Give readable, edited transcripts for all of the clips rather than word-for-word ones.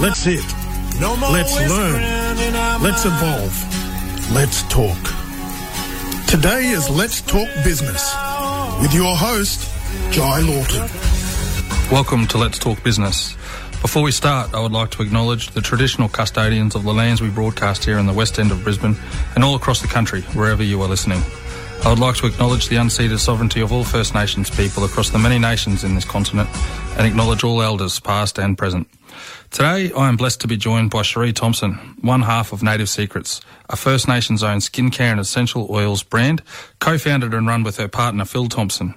Let's hit. No more. Let's learn. Let's evolve. Let's talk. Today is Let's Talk Business with your host, Jai Lawton. Welcome to Let's Talk Business. Before we start, I would like to acknowledge the traditional custodians of the lands we broadcast here in the West End of Brisbane and all across the country, wherever you are listening. I would like to acknowledge the unceded sovereignty of all First Nations people across the many nations in this continent and acknowledge all elders, past and present. Today, I am blessed to be joined by Cherie Thompson, one half of Native Secrets, a First Nations-owned skincare and essential oils brand, co-founded and run with her partner Phil Thompson.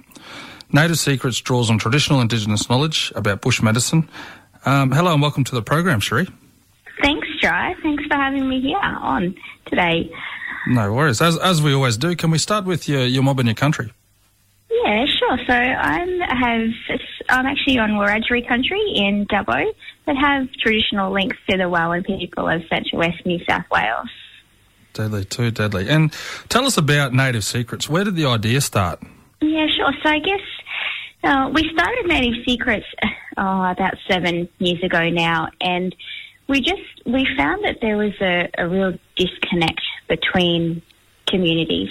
Native Secrets draws on traditional Indigenous knowledge about bush medicine. Hello and welcome to the program, Cherie. Thanks, Jai. Thanks for having me here on today. No worries. As we always do, can we start with your mob and your country? Yeah, sure. So I'm actually on Wiradjuri country in Dubbo that have traditional links to the Wawa people of Central West New South Wales. Deadly, too deadly. And tell us about Native Secrets. Where did the idea start? Yeah, sure. So I guess we started Native Secrets about 7 years ago now, and we found that there was a real disconnect between communities.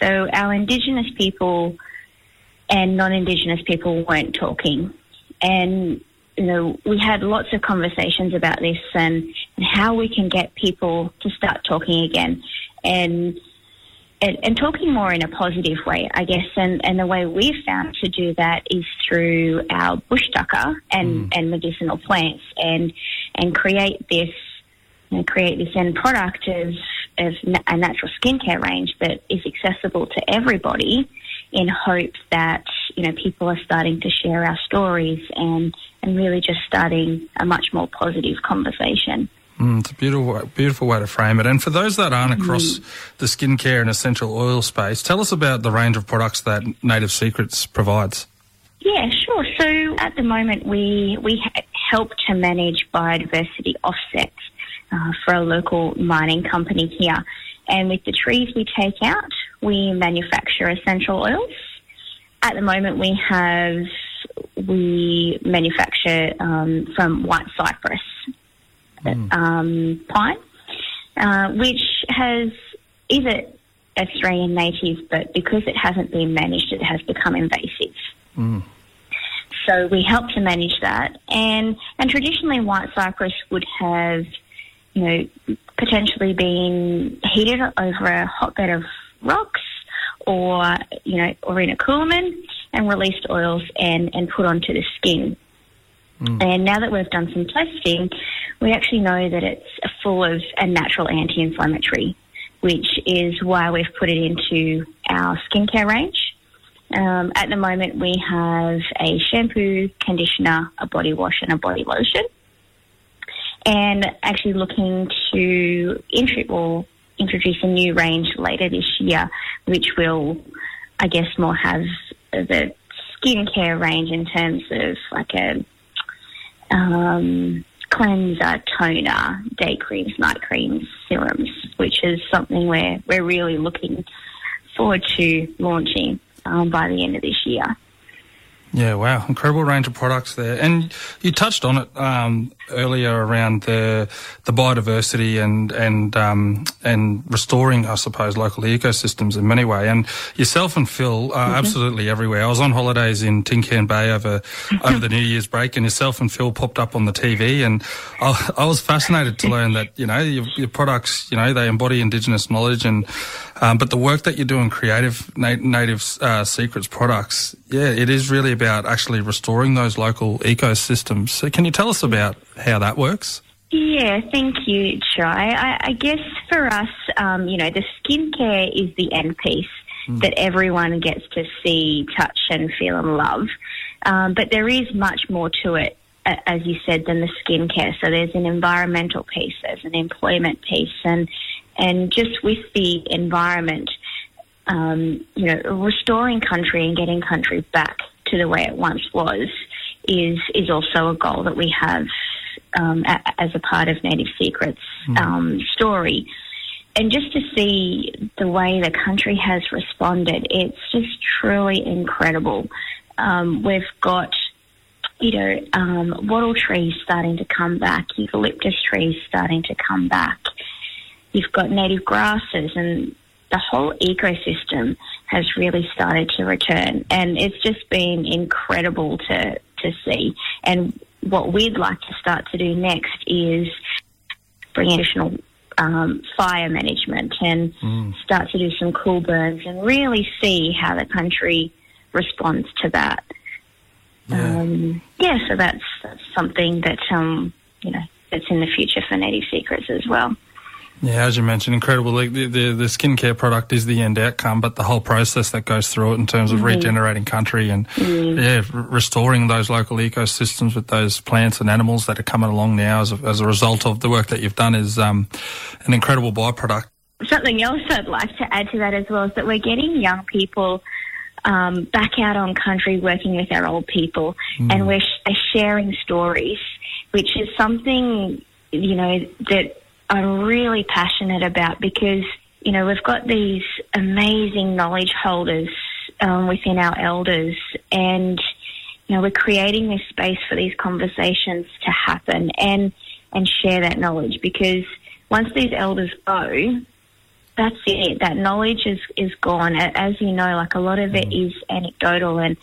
So our Indigenous people and non-Indigenous people weren't talking. And, you know, we had lots of conversations about this and how we can get people to start talking again and talking more in a positive way, I guess. And the way we've found to do that is through our bush tucker and medicinal plants and create this end product of a natural skincare range that is accessible to everybody, in hopes that, you know, people are starting to share our stories and really just starting a much more positive conversation. It's a beautiful way to frame it. And for those that aren't across the skincare and essential oil space, tell us about the range of products that Native Secrets provides. Yeah, sure. So at the moment we help to manage biodiversity offsets for a local mining company here. And with the trees we take out, we manufacture essential oils. At the moment we manufacture from white cypress pine, which is an Australian native, but because it hasn't been managed, it has become invasive. So we help to manage that. And traditionally white cypress would have, you know, potentially been heated over a hotbed of rocks or in a couleman and released oils and put onto the skin. And now that we've done some testing, we actually know that it's full of a natural anti-inflammatory, which is why we've put it into our skincare range. At the moment, we have a shampoo, conditioner, a body wash and a body lotion. And actually looking to introduce a new range later this year, which will, I guess, more have the skincare range in terms of like a cleanser, toner, day creams, night creams, serums, which is something we're really looking forward to launching by the end of this year. Yeah, wow, incredible range of products there. And you touched on it earlier around the biodiversity and restoring, I suppose, local ecosystems in many ways. And yourself and Phil are absolutely everywhere. I was on holidays in Tin Can Bay over the New Year's break, and yourself and Phil popped up on the TV, and I was fascinated to learn that, you know, your products, you know, they embody Indigenous knowledge, and but the work that you do in creative Native Secrets products, yeah, it is really about actually restoring those local ecosystems. So can you tell us about how that works? Yeah, thank you, Jai. I guess for us, you know, the skincare is the end piece that everyone gets to see, touch and feel and love. But there is much more to it, as you said, than the skincare. So there's an environmental piece, there's an employment piece, and just with the environment, you know, restoring country and getting country back to the way it once was is also a goal that we have as a part of Native Secrets' story. And just to see the way the country has responded, it's just truly incredible. We've got you know, wattle trees starting to come back, eucalyptus trees starting to come back. You've got native grasses, and the whole ecosystem has really started to return. And it's just been incredible to see. And what we'd like to start to do next is bring additional fire management and start to do some cool burns and really see how the country responds to that. Yeah, so that's something that, that's in the future for Native Secrets as well. Yeah, as you mentioned, incredible. The skincare product is the end outcome, but the whole process that goes through it in terms of regenerating country and restoring those local ecosystems with those plants and animals that are coming along now as a result of the work that you've done is an incredible byproduct. Something else I'd like to add to that as well is that we're getting young people back out on country working with our old people, and we're sharing stories, which is something, that I'm really passionate about because, we've got these amazing knowledge holders within our elders, and, we're creating this space for these conversations to happen and share that knowledge, because once these elders go, that's it. That knowledge is gone. As you know, like a lot of it is anecdotal and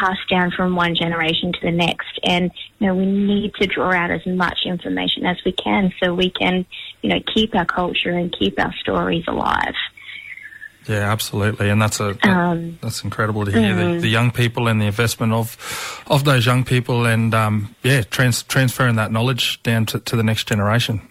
passed down from one generation to the next, and we need to draw out as much information as we can so we can keep our culture and keep our stories alive. Yeah, absolutely, and that's incredible to hear the young people and the investment of those young people, and transferring that knowledge down to the next generation.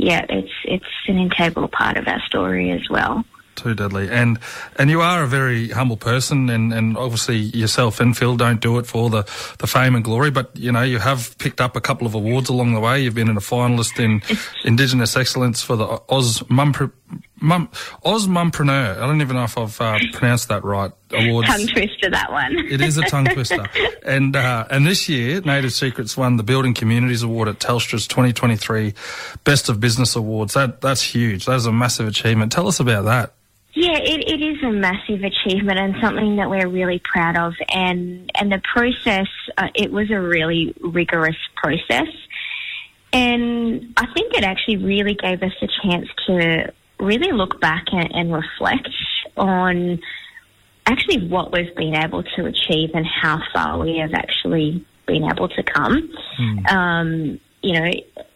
Yeah, it's an integral part of our story as well. Too deadly. And you are a very humble person, and obviously yourself and Phil don't do it for the fame and glory, but, you have picked up a couple of awards along the way. You've been a finalist in Indigenous Excellence for the Oz Mumpreneur. I don't even know if I've pronounced that right. Awards. Tongue twister, that one. It is a tongue twister. And this year, Native Secrets won the Building Communities Award at Telstra's 2023 Best of Business Awards. That's huge. That is a massive achievement. Tell us about that. Yeah, it is a massive achievement and something that we're really proud of. And the process, it was a really rigorous process. And I think it actually really gave us a chance to really look back and reflect on actually what we've been able to achieve and how far we have actually been able to come.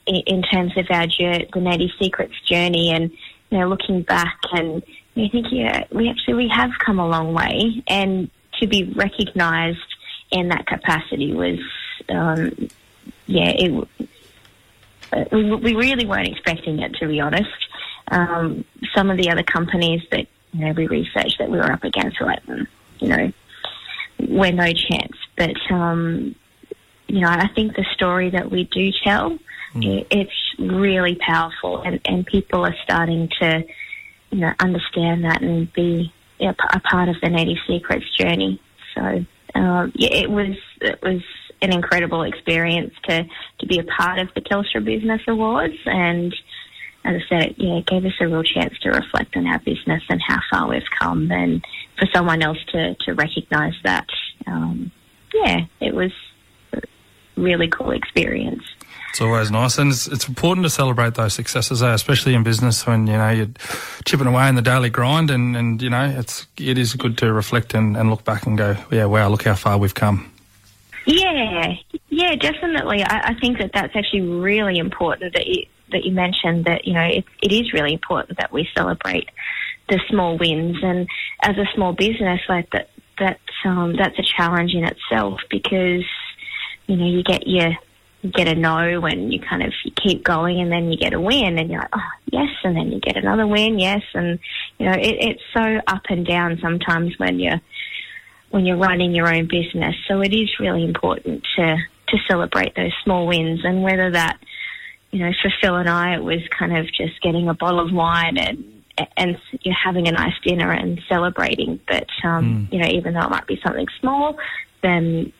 In terms of the Native Secrets journey, and, looking back and you think, yeah, we have come a long way, and to be recognised in that capacity was, we really weren't expecting it, to be honest. Some of the other companies that, we researched that we were up against were like, we're no chance. But, I think the story that we do tell, it's really powerful, and people are starting to, understand that and be a part of the Native Secrets journey. So, it was an incredible experience to be a part of the Telstra Business Awards, and as I said, it gave us a real chance to reflect on our business and how far we've come, and for someone else to recognise that, it was a really cool experience. It's always nice, and it's important to celebrate those successes, especially in business when, you're chipping away in the daily grind, and it is good to reflect and look back and go, yeah, wow, look how far we've come. Yeah, definitely. I think that's actually really important that you mentioned that, it is really important that we celebrate the small wins, and as a small business, like that's a challenge in itself, because, you get your... You get a no, and you kind of keep going, and then you get a win, and you're like, oh, yes, and then you get another win, yes, and it's so up and down sometimes when you're running your own business. So it is really important to celebrate those small wins, and whether that, for Phil and I, it was kind of just getting a bottle of wine and you're having a nice dinner and celebrating. But even though it might be something small, then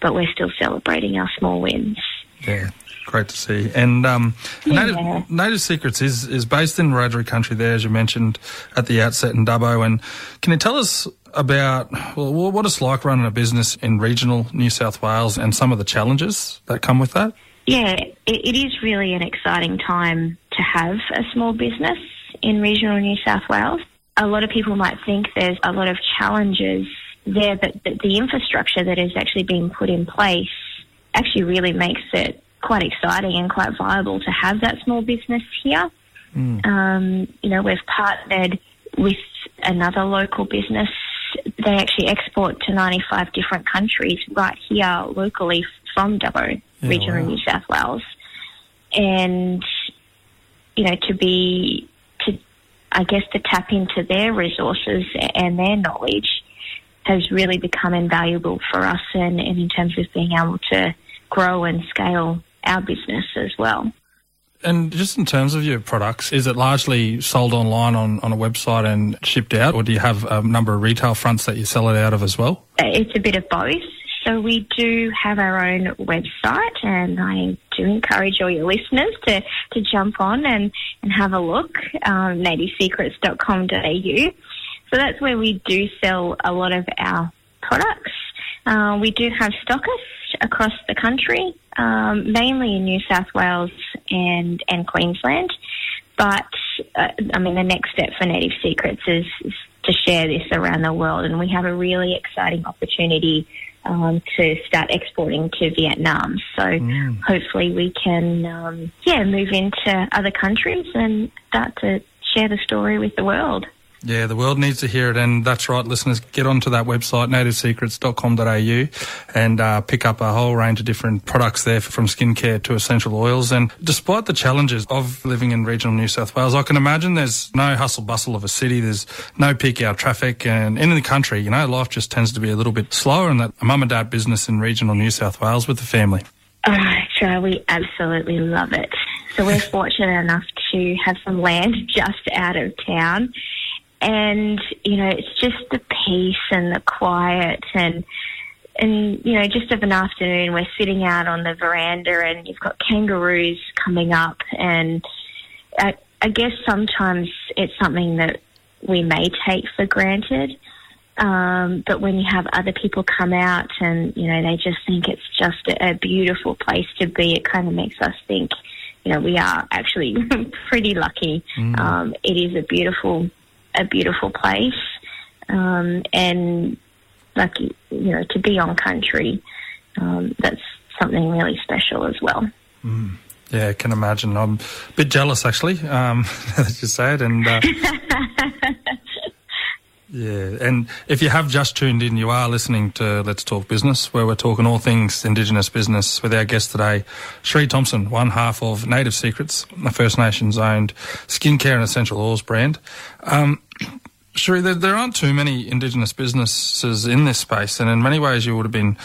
but we're still celebrating our small wins. Yeah, great to see. And Native Secrets is based in Wiradjuri country there, as you mentioned at the outset, in Dubbo. And can you tell us about what it's like running a business in regional New South Wales and some of the challenges that come with that? Yeah, it is really an exciting time to have a small business in regional New South Wales. A lot of people might think there's a lot of challenges there, but the infrastructure that is actually being put in place actually really makes it quite exciting and quite viable to have that small business here. Mm. We've partnered with another local business. They actually export to 95 different countries right here locally from Dubbo, regional New South Wales. And, to tap into their resources and their knowledge has really become invaluable for us and in terms of being able to grow and scale our business as well. And just in terms of your products, is it largely sold online on a website and shipped out, or do you have a number of retail fronts that you sell it out of as well? It's a bit of both. So we do have our own website, and I do encourage all your listeners to jump on and have a look, nativesecrets.com.au. So that's where we do sell a lot of our products. We do have stockists across the country, mainly in New South Wales and Queensland. But, the next step for Native Secrets is to share this around the world, and we have a really exciting opportunity to start exporting to Vietnam. So hopefully we can move into other countries and start to share the story with the world. Yeah, the world needs to hear it, and that's right, listeners. Get onto that website, nativesecrets.com.au, and pick up a whole range of different products there, from skincare to essential oils. And despite the challenges of living in regional New South Wales, I can imagine there's no hustle-bustle of a city, there's no peak-hour traffic, and in the country, life just tends to be a little bit slower, and that a mum and dad business in regional New South Wales with the family. Oh, sure, we absolutely love it. So we're fortunate enough to have some land just out of town. And, it's just the peace and the quiet and just of an afternoon we're sitting out on the veranda and you've got kangaroos coming up, and I guess sometimes it's something that we may take for granted. But when you have other people come out and, they just think it's just a beautiful place to be, it kind of makes us think, we are actually pretty lucky. Mm. It is a beautiful place, and to be on country, that's something really special as well. Mm. Yeah, I can imagine. I'm a bit jealous actually, as you said, and yeah, and if you have just tuned in, you are listening to Let's Talk Business, where we're talking all things Indigenous business with our guest today, Cherie Thompson, one half of Native Secrets, a First Nations-owned skincare and essential oils brand. Cherie, there aren't too many Indigenous businesses in this space, and in many ways you would have been,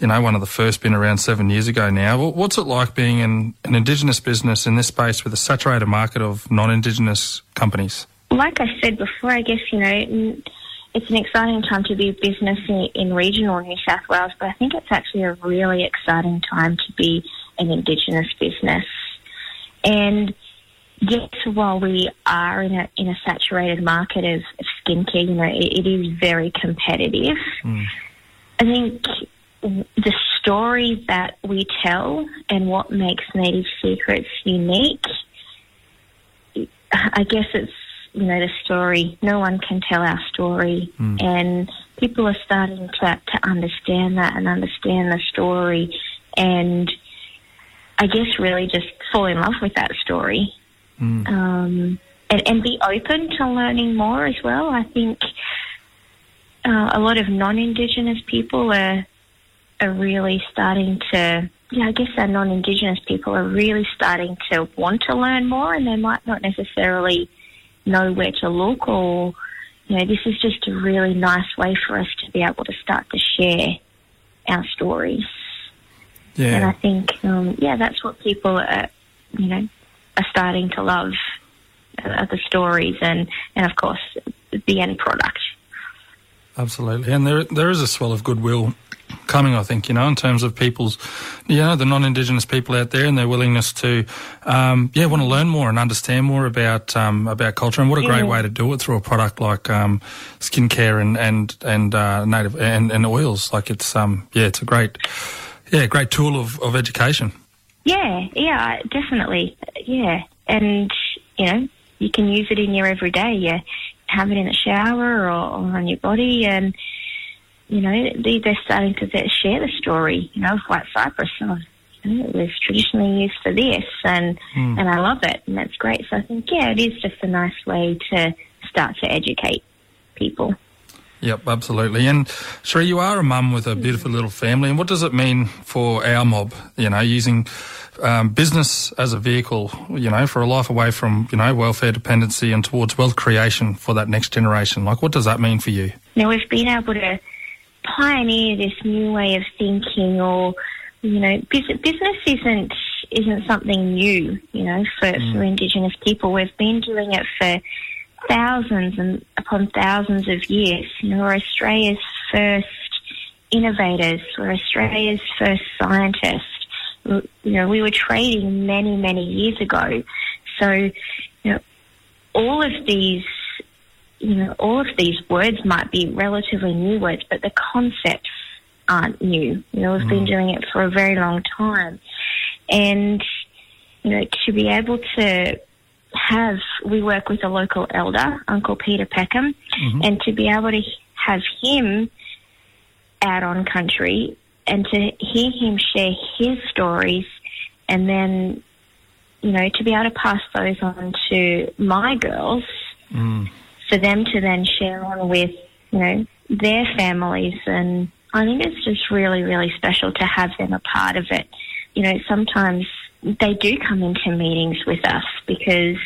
one of the first, been around 7 years ago now. What's it like being an Indigenous business in this space with a saturated market of non-Indigenous companies? Like I said before, I guess, it's an exciting time to be a business in regional New South Wales, but I think it's actually a really exciting time to be an Indigenous business. And yes, while we are in a saturated market of skincare, it is very competitive. Mm. I think the story that we tell and what makes Native Secrets unique, I guess it's, the story. No one can tell our story. Mm. And people are starting to understand that and understand the story, and I guess really just fall in love with that story. Mm. And be open to learning more as well. I think a lot of non-Indigenous people are really starting to... Yeah, I guess our non-Indigenous people are really starting to want to learn more, and they might not necessarily... know where to look, or this is just a really nice way for us to be able to start to share our stories. Yeah, and I think that's what people are starting to love, the stories and of course the end product. Absolutely, and there is a swell of goodwill coming, I think, you know, in terms of people's, you know, the non-Indigenous people out there and their willingness to, want to learn more and understand more about culture. And what a great way to do it through a product like skincare and native and oils. Like it's a great tool of education. Yeah, definitely. Yeah, and you know, you can use it in your everyday. You have it in the shower or on your body, and you know, they're starting to share the story, you know, of white cypress. You know, it was traditionally used for this, and I love it, and that's great. So I think, yeah, it is just a nice way to start to educate people. Yep, absolutely. And Cherie, you are a mum with a beautiful little family. And what does it mean for our mob, you know, using business as a vehicle, you know, for a life away from, you know, welfare dependency and towards wealth creation for that next generation? Like, what does that mean for you? Now, we've been able to pioneer this new way of thinking, or, you know, business isn't something new, you know, for Indigenous people. We've been doing it for thousands and upon thousands of years. You know, we're Australia's first innovators. We're Australia's first scientists. You know, we were trading many, many years ago. So, you know, all of these words might be relatively new words, but the concepts aren't new. You know, we've been doing it for a very long time. And, you know, to be able to we work with a local elder, Uncle Peter Peckham, and to be able to have him out on country and to hear him share his stories, and then, you know, to be able to pass those on to my girls for them to then share on with, you know, their families. And I think it's just really, really special to have them a part of it. You know, sometimes they do come into meetings with us because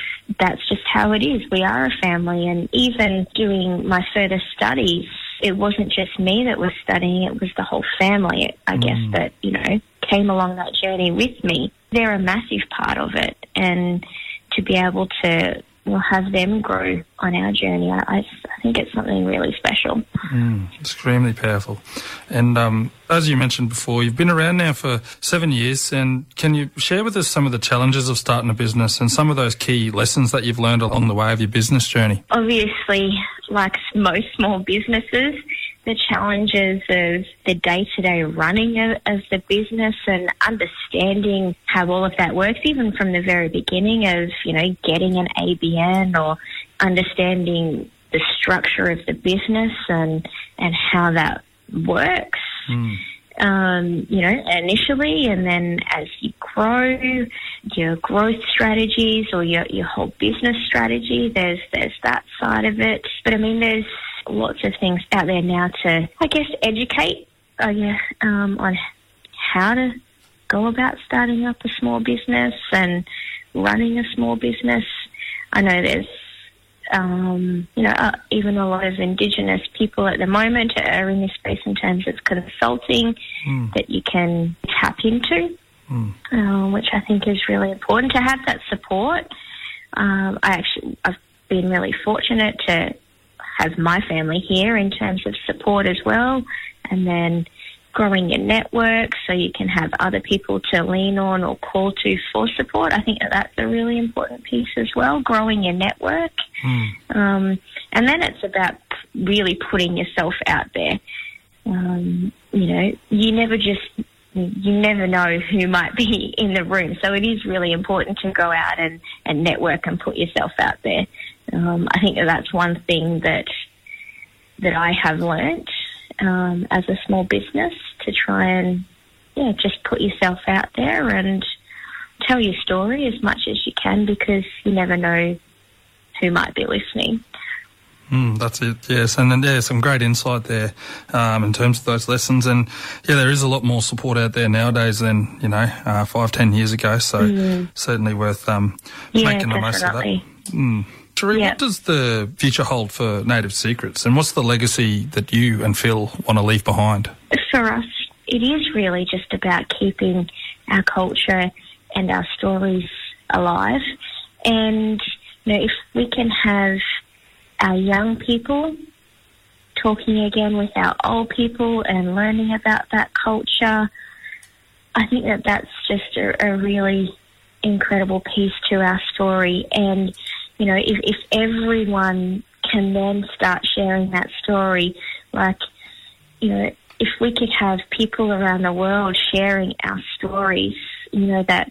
that's just how it is. We are a family, and even doing my further studies, it wasn't just me that was studying, it was the whole family, I guess, that, you know, came along that journey with me. They're a massive part of it, and to be able to have them grow on our journey, I think it's something really special. Extremely powerful. And as you mentioned before, you've been around now for 7 years, and can you share with us some of the challenges of starting a business and some of those key lessons that you've learned along the way of your business journey? Obviously, like most small businesses, the challenges of the day-to-day running of the business and understanding how all of that works, even from the very beginning of, you know, getting an ABN or understanding the structure of the business and how that works, you know, initially, and then as you grow, your growth strategies or your whole business strategy, there's that side of it. But, I mean, there's lots of things out there now to, I guess, educate on how to go about starting up a small business and running a small business. I know there's, you know, even a lot of Indigenous people at the moment are in this space in terms of consulting that you can tap into, which I think is really important to have that support. I've been really fortunate to have my family here in terms of support as well, and then growing your network so you can have other people to lean on or call to for support. I think that's a really important piece as well, growing your network. And then it's about really putting yourself out there. You know, you never know who might be in the room. So it is really important to go out and network and put yourself out there. I think that's one thing that I have learnt as a small business, to try and, just put yourself out there and tell your story as much as you can, because you never know who might be listening. That's it, yes. And yeah, some great insight there in terms of those lessons. And, yeah, there is a lot more support out there nowadays than, you know, 5-10 years ago. So certainly worth making the most of that. Cherie, what does the future hold for Native Secrets, and what's the legacy that you and Phil want to leave behind? For us, it is really just about keeping our culture and our stories alive. And, you know, if we can have our young people talking again with our old people and learning about that culture. I think that that's just a really incredible piece to our story. And, you know, if everyone can then start sharing that story, like, you know, if we could have people around the world sharing our stories, you know, that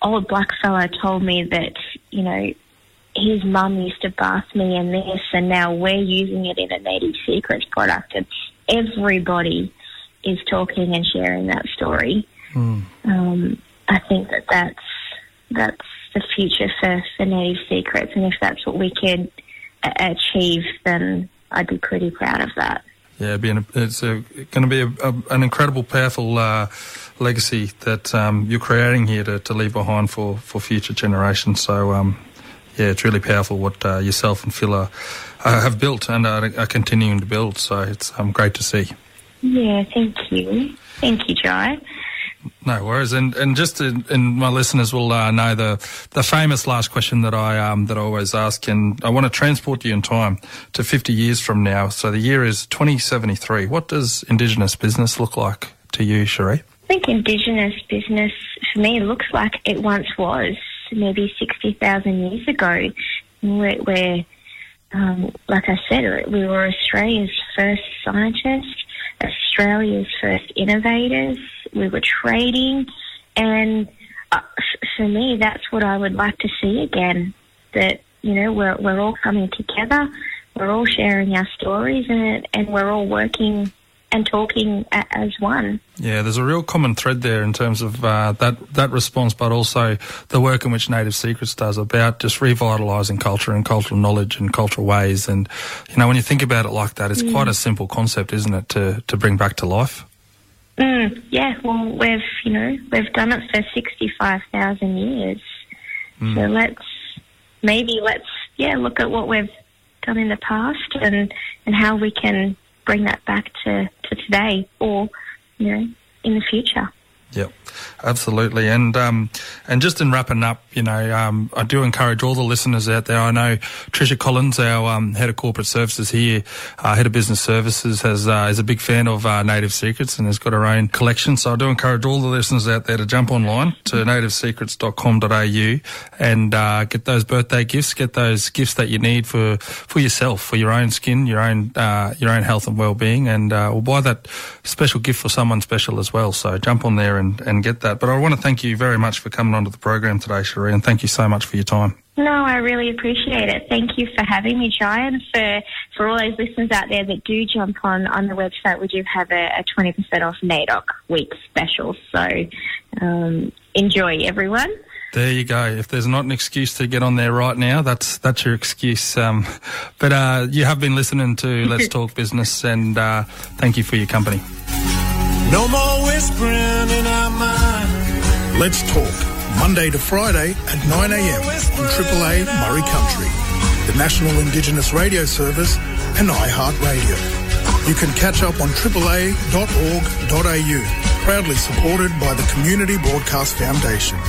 old black fella told me that, you know, his mum used to bath me in this, and now we're using it in a Native Secrets product, and everybody is talking and sharing that story. I think that that's the future for Native Secrets, and if that's what we could achieve, then I'd be pretty proud of that. Yeah, it's going to be an incredible, powerful legacy that you're creating here to leave behind for future generations. So, yeah, it's really powerful what yourself and Phil have built and are continuing to build. So it's great to see. Yeah, thank you. Thank you, Jai. No worries, and just and my listeners will know the famous last question that I always ask, and I want to transport you in time to 50 years from now. So the year is 2073. What does Indigenous business look like to you, Cherie? I think Indigenous business for me looks like it once was, maybe 60,000 years ago, where like I said, we were Australia's first scientists, Australia's first innovators. We were trading, and for me, that's what I would like to see again, that, you know, we're all coming together, we're all sharing our stories, and we're all working and talking as one. Yeah, there's a real common thread there in terms of that response, but also the work in which Native Secrets does about just revitalising culture and cultural knowledge and cultural ways. And, you know, when you think about it like that, it's quite a simple concept, isn't it, to bring back to life? Yeah, well, we've done it for 65,000 years. So let's look at what we've done in the past and how we can bring that back to today or, you know, in the future. Yep, absolutely. And just in wrapping up, you know, I do encourage all the listeners out there. I know Tricia Collins, our head of corporate services here, head of business services, is a big fan of Native Secrets and has got her own collection. So I do encourage all the listeners out there to jump online to nativesecrets.com.au and get those birthday gifts, get those gifts that you need for yourself, for your own skin, your own health and well-being, and we'll buy that special gift for someone special as well. So jump on there and get that. But I want to thank you very much for coming onto the program today, Cherie, and thank you so much for your time. No, I really appreciate it. Thank you for having me, Jai, and for all those listeners out there that do jump on the website, we do have a 20% off NAIDOC week special. So enjoy, everyone. There you go. If there's not an excuse to get on there right now, that's your excuse. But you have been listening to Let's Talk Business, and thank you for your company. No more whispering in our mind. Let's Talk, Monday to Friday at 9 a.m. on Triple A Murray Country, the National Indigenous Radio Service and iHeartRadio. You can catch up on AAA.org.au, proudly supported by the Community Broadcast Foundation.